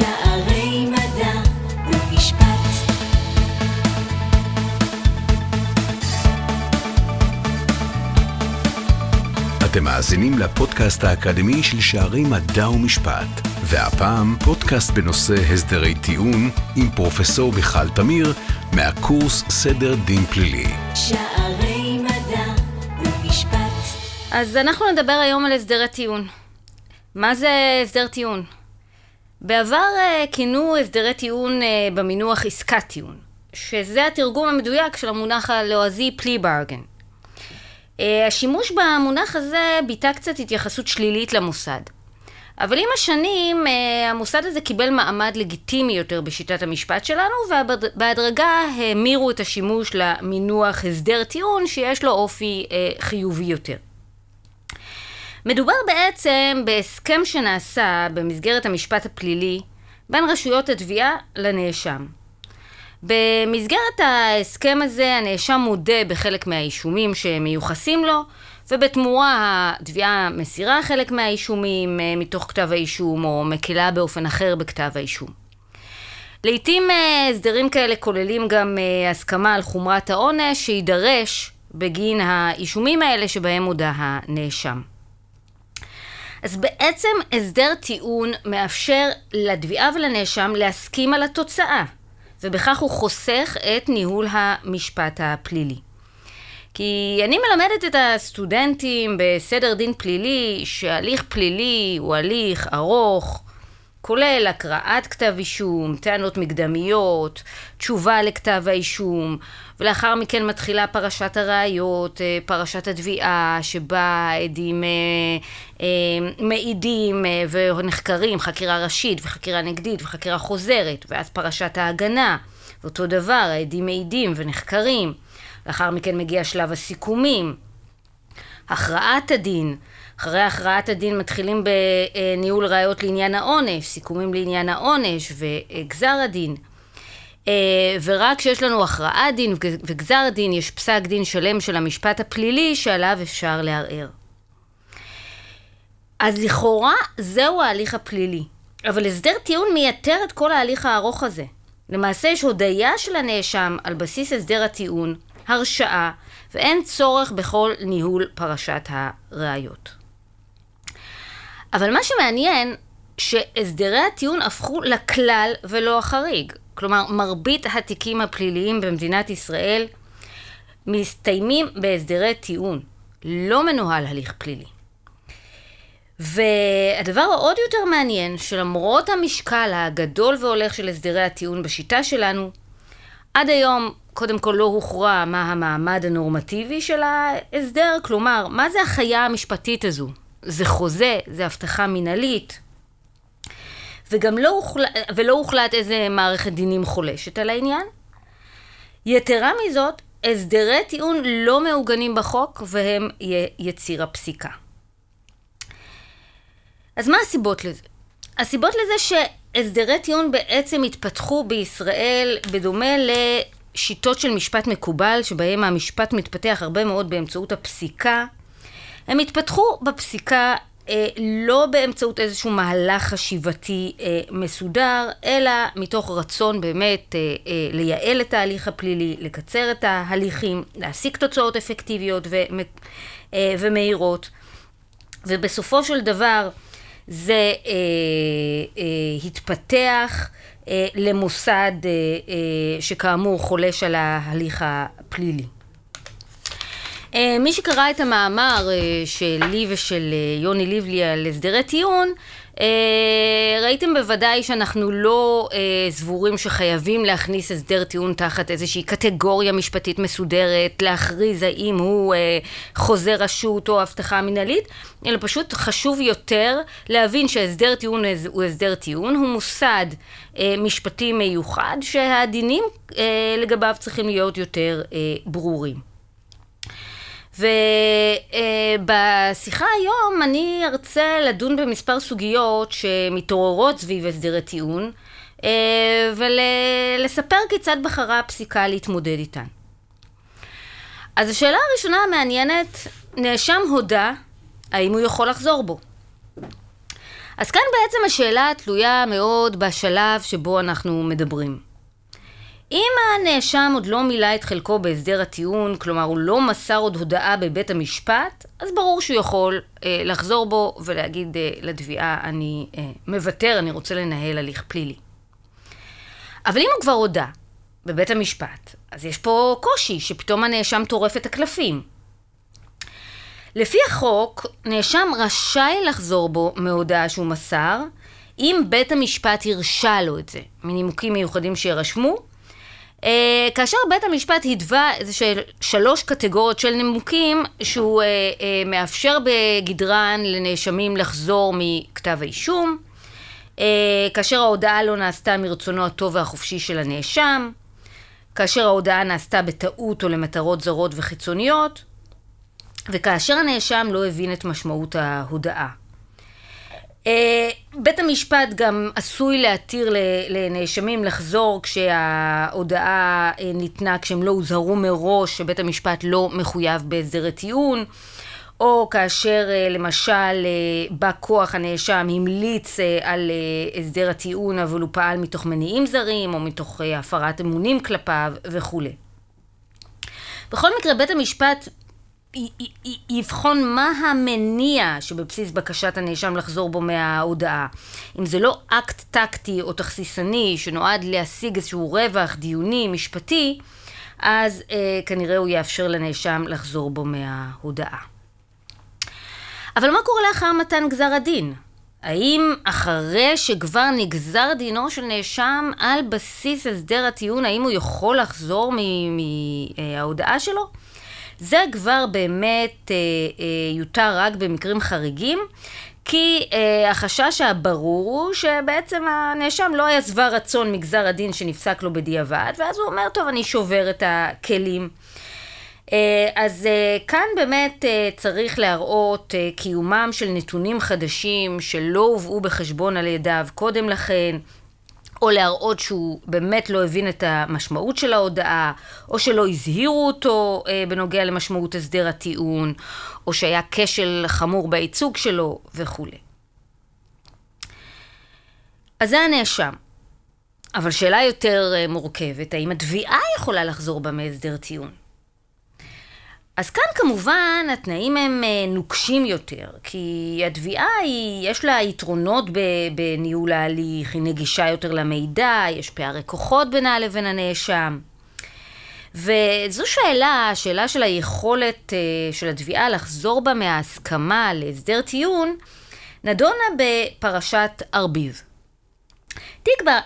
שערי מדע ומשפט. אתם מאזינים לפודקאסט האקדמי של שערי מדע ומשפט, והפעם פודקאסט בנושא הסדרי טיעון עם פרופסור מיכל תמיר מהקורס סדר דין פלילי. שערי מדע ומשפט. אז אנחנו נדבר היום על הסדר הטיעון. מה זה הסדר טיעון? בעבר כינו הסדרי טיעון במינוח עסקת טיעון, שזה התרגום המדויק של המונח הלועזי פלי בארגן. השימוש במונח הזה ביטא קצת התייחסות שלילית למוסד. אבל עם השנים המוסד הזה קיבל מעמד לגיטימי יותר בשיטת המשפט שלנו, ובהדרגה המירו את השימוש למינוח הסדר טיעון שיש לו אופי חיובי יותר. מדובר בעצם בהסכם שנעשה במסגרת המשפט הפלילי בין רשויות התביעה לנאשם. במסגרת ההסכם הזה הנאשם מודה בחלק מהאישומים שמיוחסים לו, ובתמורה התביעה מסירה חלק מהאישומים מתוך כתב האישום או מקלה באופן אחר בכתב האישום. לעתים הסדרים כאלה כוללים גם הסכמה על חומרת העונש שידרש בגין האישומים האלה שבהם הודה הנאשם. אז בעצם הסדר טיעון מאפשר לתביעה ולנאשם להסכים על התוצאה, ובכך הוא חוסך את ניהול המשפט הפלילי. כי אני מלמדת את הסטודנטים בסדר דין פלילי שהליך פלילי הוא הליך ארוך, כולל הקראת כתב אישום, טענות מקדמיות, תשובה לכתב האישום, ולאחר מכן מתחילה פרשת הראיות, פרשת התביעה, שבה עדים מעידים ונחקרים, חקירה ראשית וחקירה נגדית וחקירה חוזרת, ואז פרשת ההגנה, ואותו דבר, העדים מעידים ונחקרים. לאחר מכן מגיע שלב הסיכומים, הכרעת הדין. אחרי הכרעת הדין מתחילים בניהול ראיות לעניין העונש, סיכומים לעניין העונש וגזר הדין. ורק כשיש לנו הכרעת דין וגזר דין, יש פסק דין שלם של המשפט הפלילי שעליו אפשר לערער. אז לכאורה זהו ההליך הפלילי, אבל הסדר טיעון מייתר את כל ההליך הארוך הזה. למעשה יש הודיה של הנאשם על בסיס הסדר הטיעון, הרשעה, ואין צורך בכל ניהול פרשת הראיות. אבל מה שמעניין, שהסדרי הטיעון הפכו לכלל ולא החריג. כלומר, מרבית התיקים הפליליים במדינת ישראל מסתיימים בהסדרי טיעון. לא מנוהל הליך פלילי. והדבר העוד יותר מעניין, שלמרות המשקל הגדול והולך של הסדרי הטיעון בשיטה שלנו, עד היום קודם כל לא הוכרע מה המעמד הנורמטיבי של ההסדר, כלומר, מה זה החיה המשפטית הזו? זה חוזה, זה הבטחה מנהלית, ולא הוחלט איזה מערכת דינים חולשת על העניין. יתרה מזאת, הסדרי טיעון לא מעוגנים בחוק, והם יציר הפסיקה. אז מה הסיבות לזה? הסיבות לזה שהסדרי טיעון בעצם התפתחו בישראל בדומה לשיטות של משפט מקובל, שבהם המשפט מתפתח הרבה מאוד באמצעות הפסיקה. הם התפתחו בפסיקה לא באמצעות איזשהו מהלך חשיבתי מסודר, אלא מתוך רצון באמת לייעל את ההליך הפלילי, לקצר את ההליכים, להשיג תוצאות אפקטיביות ומהירות. ובסופו של דבר זה התפתח למוסד שכאמור חולש על ההליך הפלילי. מי שקרא את המאמר שלי ושל יוני ליבלי על הסדרי טיעון, ראיתם בוודאי שאנחנו לא סבורים שחייבים להכניס הסדר טיעון תחת איזושהי קטגוריה משפטית מסודרת, להכריז האם הוא חוזה רשות או הבטחה מנהלית, אלא פשוט חשוב יותר להבין שהסדר טיעון הוא הסדר טיעון, הוא מוסד משפטי מיוחד שהדינים לגביו צריכים להיות יותר ברורים. ובשיחה היום אני ארצה לדון במספר סוגיות שמתעוררות סביב הסדרי טיעון, ולספר כיצד בחרה הפסיקה להתמודד איתן. אז השאלה הראשונה המעניינת, נאשם הודה, האם הוא יכול לחזור בו? אז כאן בעצם השאלה תלויה מאוד בשלב שבו אנחנו מדברים. אם הנאשם עוד לא מילא את חלקו בהסדר הטיעון, כלומר הוא לא מסר עוד הודעה בבית המשפט, אז ברור שהוא יכול לחזור בו ולהגיד לתביעה, אני מוותר, אני רוצה לנהל הליך פלילי. אבל אם הוא כבר הודע בבית המשפט, אז יש פה קושי שפתאום הנאשם טורף את הקלפים. לפי החוק, נאשם רשאי לחזור בו מהודעה שהוא מסר, אם בית המשפט הרשה לו את זה, מנימוקים מיוחדים שירשמו, כאשר בית המשפט הדווה שלוש קטגוריות של נימוקים שהוא מאפשר בגדרן לנאשמים לחזור מכתב האישום, כאשר ההודעה לא נעשתה מרצונו הטוב והחופשי של הנאשם, כאשר ההודעה נעשתה בטעות או למטרות זרות וחיצוניות, וכאשר הנאשם לא הבין את משמעות ההודעה. בית המשפט גם עשוי להתיר לנאשמים לחזור כשההודעה ניתנה, כשהם לא הוזהרו מראש שבית המשפט לא מחויב בהסדר טיעון, או כאשר למשל בא כוח הנאשם המליץ על הסדר הטיעון אבל הוא פעל מתוך מניעים זרים או מתוך הפרת אמונים כלפיו וכו'. בכל מקרה בית המשפט יבחון מה המניע שבבסיס בקשת הנאשם לחזור בו מההודעה. אם זה לא אקט טקטי או תכסיסני שנועד להשיג איזשהו רווח דיוני משפטי, אז כנראה הוא יאפשר לנאשם לחזור בו מההודעה. אבל מה קורה לאחר מתן גזר הדין? האם אחרי שכבר נגזר דינו של נאשם על בסיס הסדר הטיעון, האם הוא יכול לחזור מההודעה שלו? זה כבר באמת יותר רק במקרים חריגים, כי החשש הברור הוא שבעצם הנאשם לא היה שבע רצון מגזר הדין שנפסק לו בדיעבד, ואז הוא אומר, טוב, אני שובר את הכלים. אז כאן באמת צריך להראות קיומם של נתונים חדשים שלא הובאו בחשבון על ידיו קודם לכן, או להראות שהוא באמת לא הבין את המשמעות של ההודעה, או שלא הזהירו אותו בנוגע למשמעות הסדר הטיעון, או שהיה כשל חמור בייצוג שלו וכו'. אז זה הנאשם. אבל שאלה יותר מורכבת, האם התביעה יכולה לחזור בה מהסדר טיעון? אז כאן כמובן התנאים הם נוקשים יותר, כי התביעה יש לה יתרונות בניהול ההליך, היא נגישה יותר למידע, יש פערי כוחות בינה לבין הנאשם. וזו שאלה של היכולת של התביעה לחזור בה מההסכמה להסדר טיעון, נדונה בפרשת ערביב.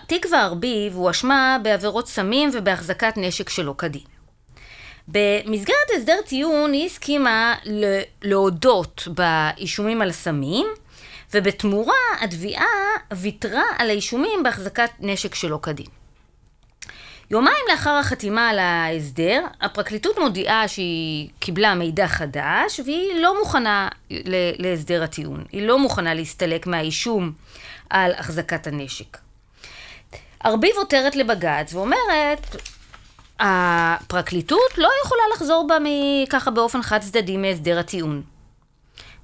תקווה ערביב הוא אשמה בעבירות סמים ובהחזקת נשק שלא כדין. במסגרת הסדר טיעון היא הסכימה להודות באישומים על סמים, ובתמורה התביעה ויתרה על האישומים בהחזקת נשק שלא כדין. יומיים לאחר החתימה על ההסדר, הפרקליטות מודיעה שהיא קיבלה מידע חדש, והיא לא מוכנה להסדר הטיעון. היא לא מוכנה להסתלק מהאישום על החזקת הנשק. ערביב עותרת לבג"ץ ואומרת, הפרקליטות לא יכולה לחזור בה ככה באופן חד צדדי מהסדר הטיעון.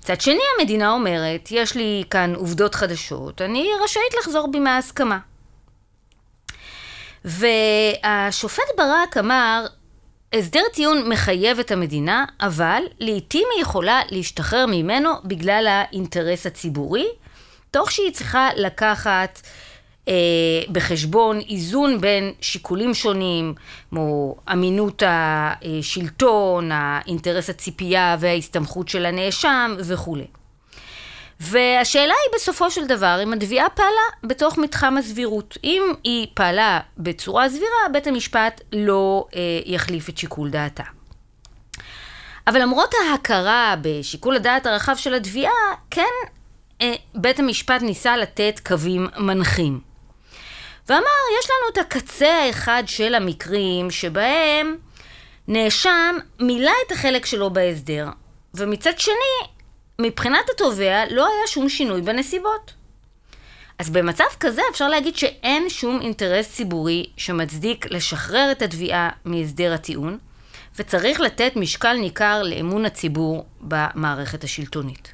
מצד שני המדינה אומרת, יש לי כאן עובדות חדשות, אני רשאית לחזור בי מההסכמה. והשופט ברק אמר, הסדר טיעון מחייב את המדינה, אבל לעתים היא יכולה להשתחרר ממנו בגלל האינטרס הציבורי, תוך שהיא צריכה לקחת בחשבון איזון בין שיקולים שונים, כמו אמינות השלטון, האינטרס הציפייה וההסתמכות של הנאשם וכו'. והשאלה היא בסופו של דבר, אם התביעה פעלה בתוך מתחם הסבירות. אם היא פעלה בצורה סבירה, בית המשפט לא יחליף את שיקול דעתה. אבל למרות ההכרה בשיקול הדעת הרחב של התביעה, כן, בית המשפט ניסה לתת קווים מנחים. ואמר, יש לנו את הקצה האחד של המקרים שבהם נאשם מילא את החלק שלו בהסדר, ומצד שני, מבחינת התובע לא היה שום שינוי בנסיבות. אז במצב כזה אפשר להגיד שאין שום אינטרס ציבורי שמצדיק לשחרר את התביעה מהסדר הטיעון, וצריך לתת משקל ניכר לאמון הציבור במערכת השלטונית.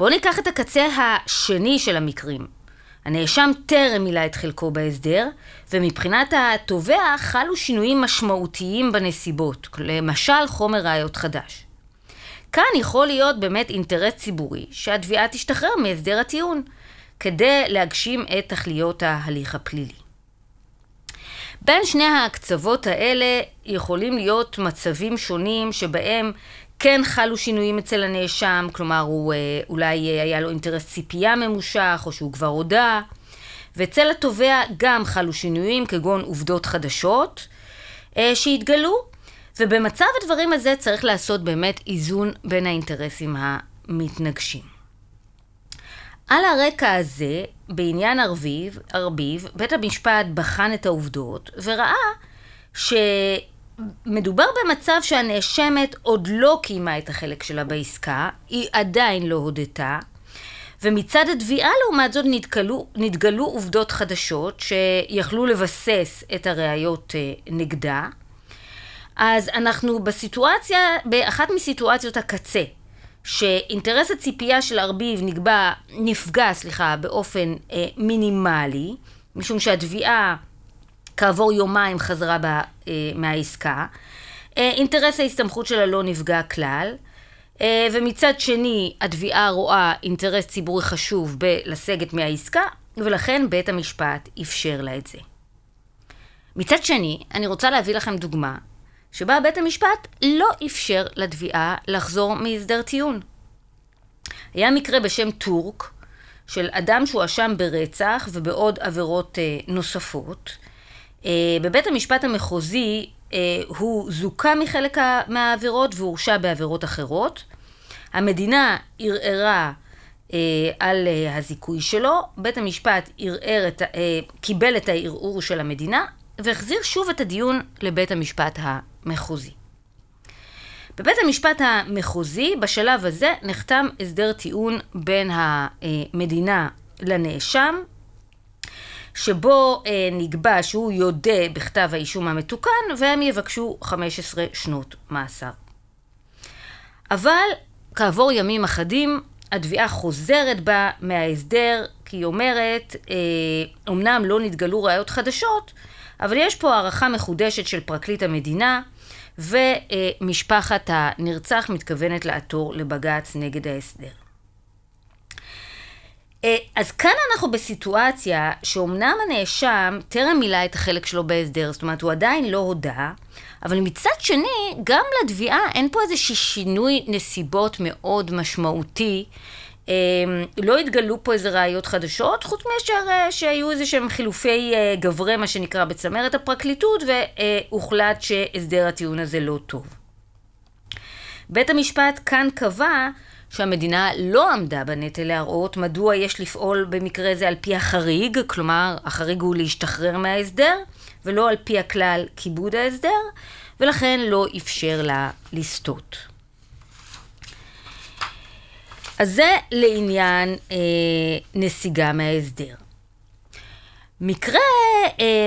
בואו ניקח את הקצה השני של המקרים. הנאשם טרם מילא את חלקו בהסדר, ומבחינת התובע חלו שינויים משמעותיים בנסיבות, למשל חומר ראיות חדש. כאן יכול להיות באמת אינטרס ציבורי שהתביעה תשתחרר מהסדר הטיעון, כדי להגשים את תכליות ההליך הפלילי. בין שני הקצוות האלה יכולים להיות מצבים שונים שבהם כן חלו שינויים אצל הנאשם, כלומר הוא אולי היה לו אינטרס ציפייה ממושך או שהוא כבר הודע, ואצל התובע גם חלו שינויים כגון עובדות חדשות שהתגלו, ובמצב הדברים הזה צריך לעשות באמת איזון בין האינטרסים המתנגשים. על הרקע הזה, בעניין ערביב, בית המשפט בחן את העובדות וראה שמדובר במצב שהנאשמת עוד לא קיימה את החלק שלה בעסקה, היא עדיין לא הודתה, ומצד התביעה לעומת זאת נתגלו עובדות חדשות שיכלו לבסס את הראיות נגדה. אז אנחנו באחת מסיטואציות הקצה, שאינטרס הציפייה של ערביב נפגע באופן מינימלי, משום שהתביעה כעבור יומיים חזרה מהעסקה, אינטרס ההסתמכות שלה לא נפגע כלל, ומצד שני התביעה רואה אינטרס ציבורי חשוב בלסגת מהעסקה, ולכן בית המשפט אפשר לה את זה. מצד שני, אני רוצה להביא לכם דוגמה, שבה בית המשפט לא אפשר לתביעה לחזור מהסדר טיעון. היה מקרה בשם טורק של אדם שהואשם ברצח ובעוד עבירות נוספות. בבית המשפט המחוזי הוא זוכה מחלק מהעבירות והורשע בעבירות אחרות. המדינה ערערה על הזיכוי שלו, בית המשפט קיבל את הערעור של המדינה והחזיר שוב את הדיון לבית המשפט המחוזי. בבית המשפט המחוזי בשלב הזה נחתם הסדר טיעון בין המדינה לנאשם, שבו נקבע שהוא יודע בכתב האישום המתוקן והם יבקשו 15 שנות מאסר. אבל כעבור ימים אחדים התביעה חוזרת בה מההסדר, כי היא אומרת אמנם לא נתגלו ראיות חדשות, אבל יש פה הערכה מחודשת של פרקליט המדינה, ומשפחת הנרצח מתכוונת לעתור לבג"ץ נגד ההסדר. אז כאן אנחנו בסיטואציה שאומנם הנאשם טרם מילא את החלק שלו בהסדר, זאת אומרת הוא עדיין לא הודע, אבל מצד שני גם לתביעה אין פה איזשהו שינוי נסיבות מאוד משמעותי, לא התגלו פה איזה ראיות חדשות, חוץ מאשר שהיו איזה שהם חילופי גברי, מה שנקרא בצמרת הפרקליטות, והוחלט שהסדר הטיעון הזה לא טוב. בית המשפט כאן קבע שהמדינה לא עמדה בנטל להראות מדוע יש לפעול במקרה זה על פי החריג, כלומר החריג הוא להשתחרר מההסדר, ולא על פי הכלל כיבוד ההסדר, ולכן לא אפשר לה לסטות. אז זה לעניין נסיגה מההסדר. מקרה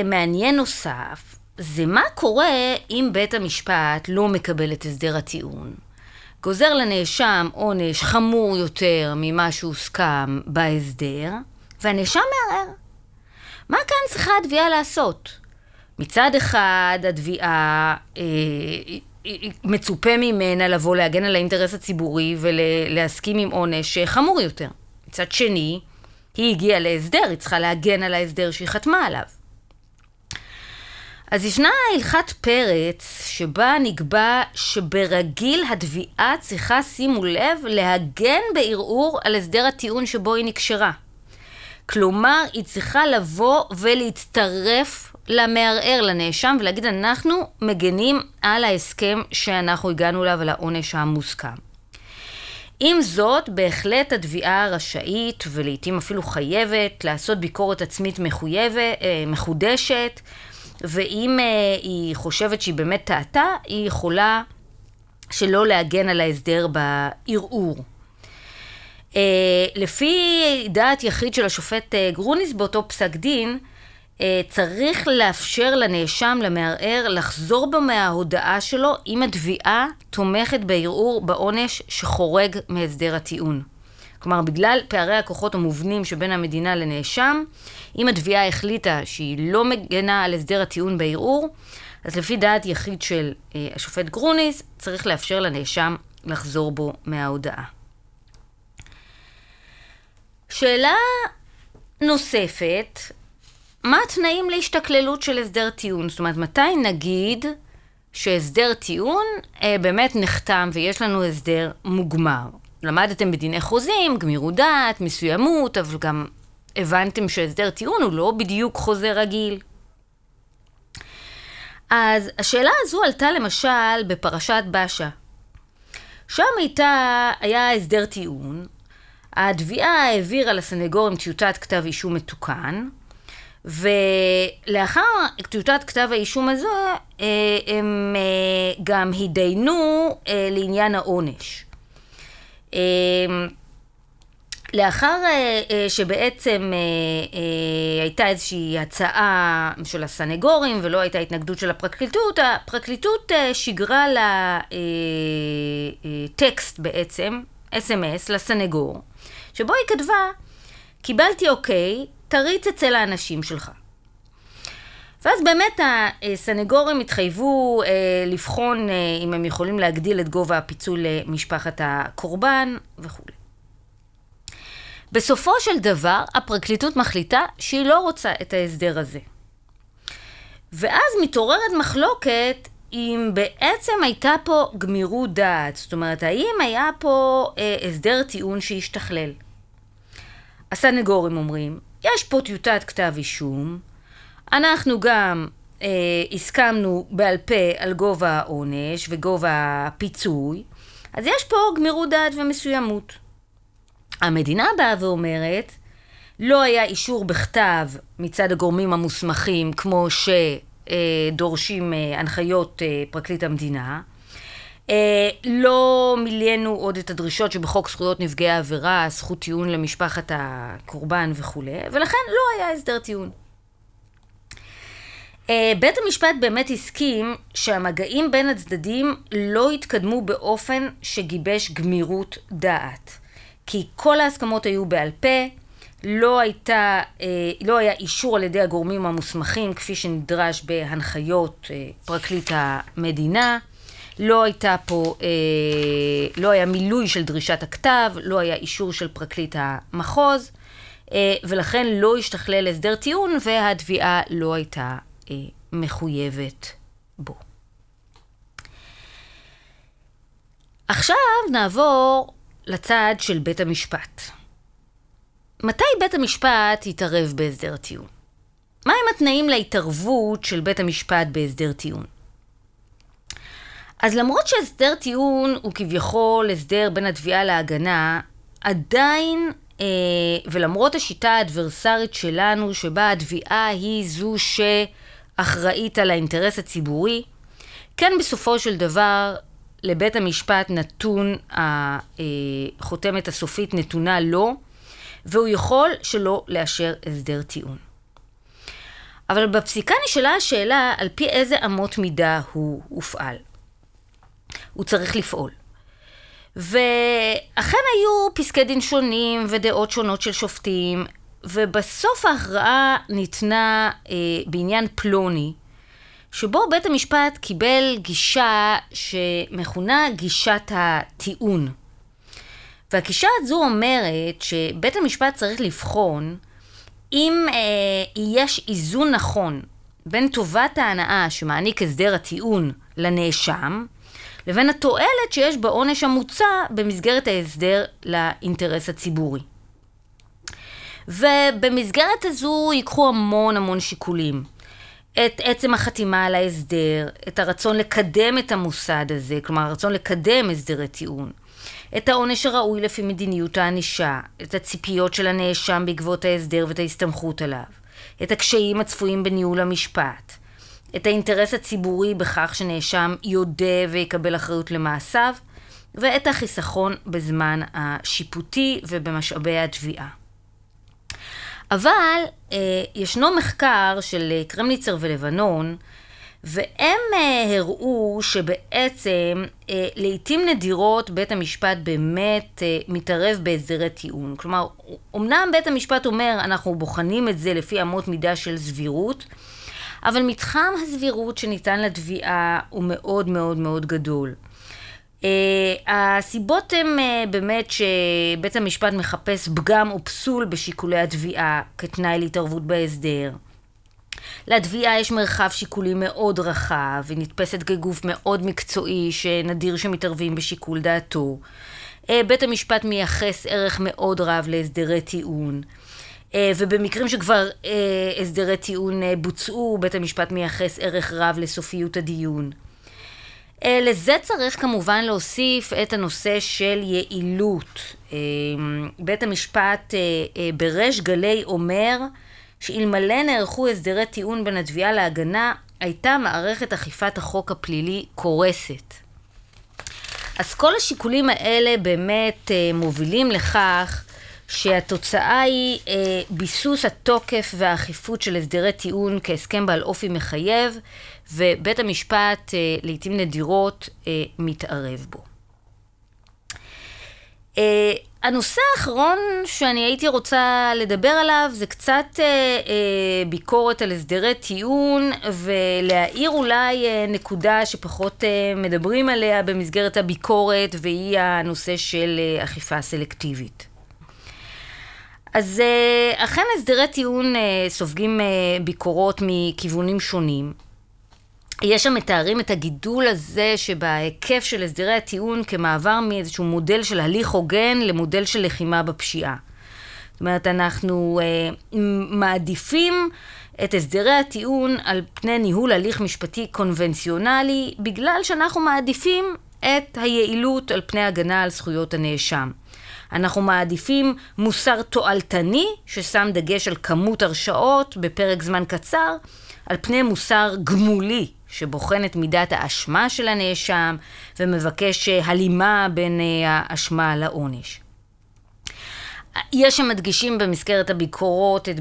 מעניין נוסף, זה מה קורה אם בית המשפט לא מקבל את הסדר הטיעון. גוזר לנאשם עונש חמור יותר ממה שהוסכם בהסדר, והנאשם מערער. מה כאן צריכה התביעה לעשות? מצד אחד התביעה מצופה ממנה לבוא להגן על האינטרס הציבורי ולהסכים עם עונש חמור יותר. מצד שני, היא הגיעה להסדר, היא צריכה להגן על ההסדר שהיא חתמה עליו. אז ישנה הלכת פרץ שבה נקבע שברגיל התביעה צריכה, שימו לב, להגן בערעור על הסדר הטיעון שבו היא נקשרה. כלומר, היא צריכה לבוא ולהצטרף למערער, לנאשם, ולהגיד אנחנו מגנים על ההסכם שאנחנו הגענו אליו, על העונש המוסכם. עם זאת, בהחלט התביעה רשאית, ולעיתים אפילו חייבת, לעשות ביקורת עצמית מחודשת, ואם היא חושבת שהיא באמת טעתה, היא יכולה שלא להגן על ההסדר בערעור. לפי דעת יחיד של השופט גרוניס באותו פסק דין, צריך לאפשר לנאשם, למערער, לחזור בו מההודעה שלו אם התביעה תומכת בערעור בעונש שחורג מהסדר הטיעון. כלומר, בגלל פערי הכוחות המובנים שבין המדינה לנאשם, אם התביעה החליטה שהיא לא מגנה על הסדר הטיעון בערעור, אז לפי דעת יחיד של השופט גרוניס, צריך לאפשר לנאשם לחזור בו מההודעה. שאלה נוספת, מה התנאים להשתכללות של הסדר טיעון? זאת אומרת, מתי נגיד שהסדר טיעון באמת נחתם ויש לנו הסדר מוגמר? למדתם בדיני חוזים, גמירות דעת, מסוימות, אבל גם הבנתם שהסדר טיעון הוא לא בדיוק חוזה רגיל. אז השאלה הזו עלתה למשל בפרשת בשע. שם היה הסדר טיעון, התביעה העבירה לסנגורים טיוטת כתב אישום מתוקן, ולאחר טיוטת כתב האישום הזה, הם גם הידיינו לעניין העונש. לאחר שבעצם הייתה איזושהי הצעה של הסנגורים ולא הייתה התנגדות של הפרקליטות, הפרקליטות שגרה לטקסט בעצם, SMS לסנגור, שבו היא כתבה, קיבלתי אוקיי, תריץ אצל האנשים שלך. ואז באמת הסנגורים התחייבו לבחון אם הם יכולים להגדיל את גובה הפיצוי למשפחת הקורבן וכו'. בסופו של דבר, הפרקליטות מחליטה שהיא לא רוצה את ההסדר הזה. ואז מתעוררת מחלוקת אם בעצם הייתה פה גמירות דעת. זאת אומרת, האם היה פה הסדר טיעון שהשתכלל? הסנגורים אומרים, יש פה טיוטת כתב אישום, אנחנו גם הסכמנו בעל פה על גובה העונש וגובה הפיצוי, אז יש פה גמירות דעת ומסוימות. המדינה באה ואומרת, לא היה אישור בכתב מצד הגורמים המוסמכים, כמו שדורשים הנחיות פרקליט המדינה, לא מילאנו עוד את הדרישות שבחוק זכויות נפגעי העבירה, זכות טיעון למשפחת הקורבן וכו', ולכן לא היה הסדר טיעון. בית המשפט באמת הסכים שהמגעים בין הצדדים לא התקדמו באופן שגיבש גמירות דעת. כי כל ההסכמות היו בעל פה, לא היה אישור על ידי הגורמים המוסמכים כפי שנדרש בהנחיות פרקליט המדינה, לא היה מילוי של דרישת הכתב, לא היה אישור של פרקליט המחוז, ולכן לא השתכלל הסדר טיעון והתביעה לא הייתה מחויבת בו. עכשיו נעבור לצד של בית המשפט. מתי בית המשפט יתערב בהסדר טיעון? מה הם התנאים להתערבות של בית המשפט בהסדר טיעון? אז למרות שהסדר טיעון הוא כביכול הסדר בין התביעה להגנה, עדיין, ולמרות השיטה האדברסרית שלנו שבה התביעה היא זו שאחראית על האינטרס הציבורי, כן בסופו של דבר לבית המשפט נתון, החותמת הסופית נתונה לו, והוא יכול שלא לאשר הסדר טיעון. אבל בפסיקה נשאלה השאלה על פי איזה אמות מידה הוא הופעל. הוא צריך לפעול. ואכן היו פסקי דין שונים ודעות שונות של שופטים, ובסוף ההכרעה ניתנה בעניין פלוני, שבו בית המשפט קיבל גישה שמכונה גישת הטיעון. והגישה הזו אומרת שבית המשפט צריך לבחון אם יש איזון נכון בין טובת ההנאה שמעניק הסדר הטיעון לנאשם, לבין התועלת שיש בעונש המוצע במסגרת ההסדר לאינטרס הציבורי. ובמסגרת הזו ייקחו המון שיקולים. את עצם החתימה על ההסדר, את הרצון לקדם את המוסד הזה, כלומר הרצון לקדם הסדרי טיעון, את העונש הראוי לפי מדיניות הענישה, את הציפיות של הנאשם בעקבות ההסדר ואת ההסתמכות עליו, את הקשיים הצפויים בניהול המשפט, את האינטרס הציבורי בכך שנאשם יודע ויקבל אחריות למעשיו, ואת החיסכון בזמן השיפוטי ובמשאבי התביעה. אבל ישנו מחקר של קרמניצר ולבנון, והם הראו שבעצם לעתים נדירות בית המשפט באמת מתערב בהסדרי טיעון. כלומר, אמנם בית המשפט אומר, אנחנו בוחנים את זה לפי אמות מידה של סבירות, אבל מתחם הסבירות שניתן לתביעה הוא מאוד מאוד מאוד גדול. הסיבות הן באמת שבית המשפט מחפש פגם או פסול בשיקולי התביעה כתנאי להתערבות בהסדר. לתביעה יש מרחב שיקולי מאוד רחב, היא נתפסת כגוף מאוד מקצועי שנדיר שמתערבים בשיקול דעתו. בית המשפט מייחס ערך מאוד רב להסדרי טיעון. ובמקרים שכבר הסדרי טיעון בוצעו, בית המשפט מייחס ערך רב לסופיות הדיון. לזה צריך כמובן להוסיף את הנושא של יעילות. בית המשפט ברש גלי אומר שאלמלא נערכו הסדרי טיעון בין התביעה להגנה, הייתה מערכת אכיפת החוק הפלילי קורסת. אז כל השיקולים האלה באמת מובילים לכך שהתוצאה היא ביסוס התוקף והאכיפות של הסדרי טיעון כהסכם בעל אופי מחייב, ובית המשפט לעתים נדירות מתערב בו. הנושא האחרון שאני הייתי רוצה לדבר עליו זה קצת ביקורת על הסדרי טיעון, ולהעיר אולי נקודה שפחות מדברים עליה במסגרת הביקורת, והיא הנושא של אכיפה סלקטיבית. אז אכן הסדרי טיעון סופגים ביקורות מכיוונים שונים. יש שם מתארים את הגידול הזה שבהיקף של הסדרי הטיעון כמעבר מאיזשהו מודל של הליך הוגן למודל של לחימה בפשיעה. זאת אומרת, אנחנו מעדיפים את הסדרי הטיעון על פני ניהול הליך משפטי קונבנציונלי, בגלל שאנחנו מעדיפים את היעילות על פני הגנה על זכויות הנאשם. אנחנו מעדיפים מוסר תועלתני ששם דגש על כמות הרשעות בפרק זמן קצר, על פני מוסר גמולי שבוחן את מידת האשמה של הנאשם ומבקש הלימה בין האשמה לעונש. יש שמדגישים במסגרת הביקורות את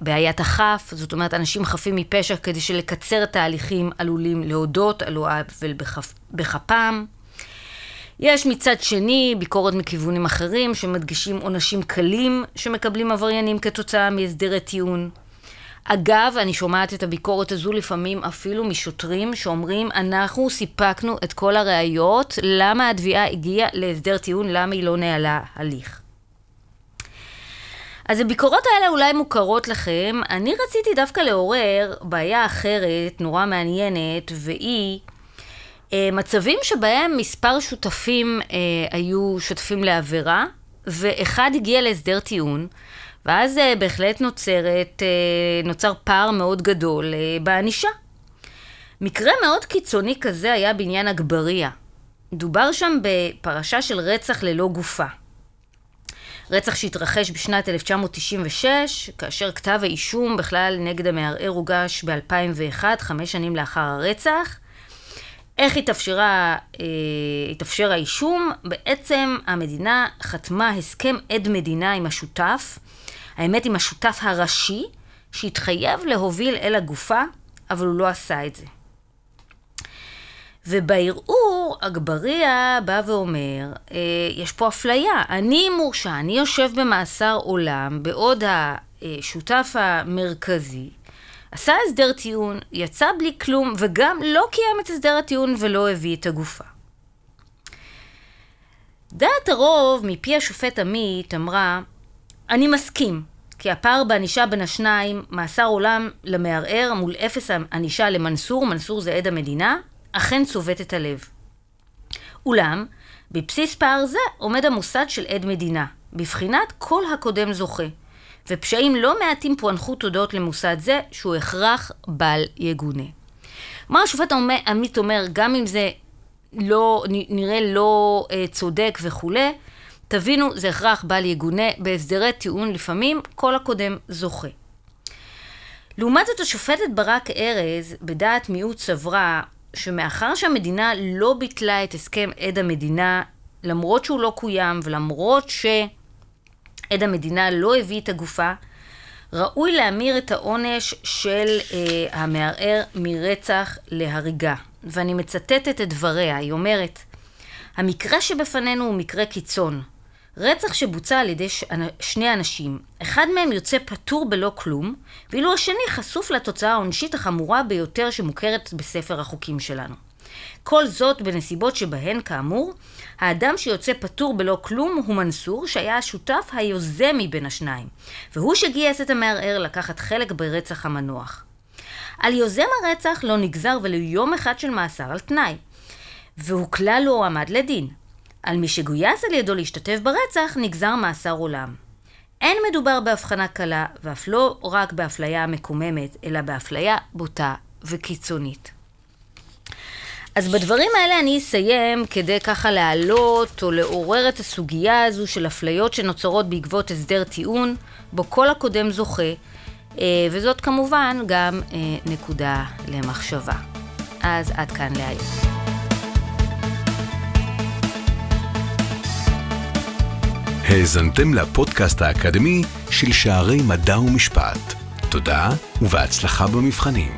בעיית החף, זאת אומרת אנשים חפים מפשע כדי שלקצר תהליכים עלולים להודות על העוול בחפם. יש מצד שני ביקורת מכיוונים אחרים שמדגישים עונשים קלים שמקבלים עבריינים כתוצאה מהסדרי טיעון. אגב, אני שומעת את הביקורת הזו לפעמים אפילו משוטרים שאומרים, אנחנו סיפקנו את כל הראיות, למה התביעה הגיעה להסדר טיעון, למה היא לא נעלה הליך. אז הביקורות האלה אולי מוכרות לכם, אני רציתי דווקא לעורר בעיה אחרת, נורא מעניינת, והיא מצבים שבהם מספר שותפים היו שותפים לעבירה, ואחד הגיע להסדר טיעון, ואז בהחלט נוצר פער מאוד גדול באנישה. מקרה מאוד קיצוני כזה היה בעניין אגבריה. דובר שם בפרשה של רצח ללא גופה. רצח שהתרחש בשנת 1996, כאשר כתב האישום בכלל נגד המערער הוגש ב-2001, 5 שנים לאחר הרצח. איך התאפשר האישום? בעצם המדינה חתמה הסכם עד מדינה עם השותף, האמת עם השותף הראשי, שהתחייב להוביל אל הגופה, אבל הוא לא עשה את זה. ובערעור, אגבריה בא ואומר, יש פה אפליה, אני מורשע, אני יושב במאסר עולם, בעוד השותף המרכזי, עשה הסדר טיעון, יצא בלי כלום, וגם לא קיים את הסדר הטיעון ולא הביא את הגופה. דעת הרוב מפי השופט עמית אמרה, אני מסכים, כי הפער באנישה בין השניים, מאסר עולם למערער מול 0 אנישה למנסור, מנסור זה עד המדינה, אכן צובט את הלב. אולם, בבסיס פער זה עומד המוסד של עד מדינה, בבחינת כל הקודם זוכה, ופשעים לא מעטים פוענחו תודות למוסד זה, שהוא הכרח בל יגונה. מה השופט עמית אומר, גם אם זה לא, נראה לא צודק וכו', תבינו, זה הכרח בל יגונה, בהסדרי טיעון לפעמים, כל הקודם זוכה. לעומת זאת, השופטת ברק ארז, בדעת מיעוט סברה, שמאחר שהמדינה לא ביטלה את הסכם עד המדינה, למרות שהוא לא קוים ולמרות שעד המדינה לא הביא את הגופה, ראוי להמיר את העונש של המערער מרצח להריגה. ואני מצטטת את דבריה, היא אומרת, המקרה שבפנינו הוא מקרה קיצון. רצח שבוצע על ידי שני אנשים, אחד מהם יוצא פטור בלא כלום, ואילו השני חשוף לתוצאה העונשית החמורה ביותר שמוכרת בספר החוקים שלנו. כל זאת בנסיבות שבהן, כאמור, האדם שיוצא פטור בלא כלום הוא מנסור, שהיה השותף היוזם מבין השניים, והוא שגייס את המערער לקחת חלק ברצח המנוח. על יוזם הרצח לא נגזר ולו יום אחד של מאסר על תנאי, והוא כלל לא עמד לדין. על מי שגויס על ידו להשתתף ברצח נגזר מאסר עולם. אין מדובר בהבחנה קלה, ואף לא רק באפליה מקוממת, אלא באפליה בוטה וקיצונית. אז בדברים האלה אני אסיים כדי ככה להעלות או לעורר את הסוגיה הזו של אפליות שנוצרות בעקבות הסדר טיעון, בו כל הקודם זוכה, וזאת כמובן גם נקודה למחשבה. אז עד כאן להיום. האזנתם לפודקאסט האקדמי של שערי מדע ומשפט. תודה ובהצלחה במבחנים.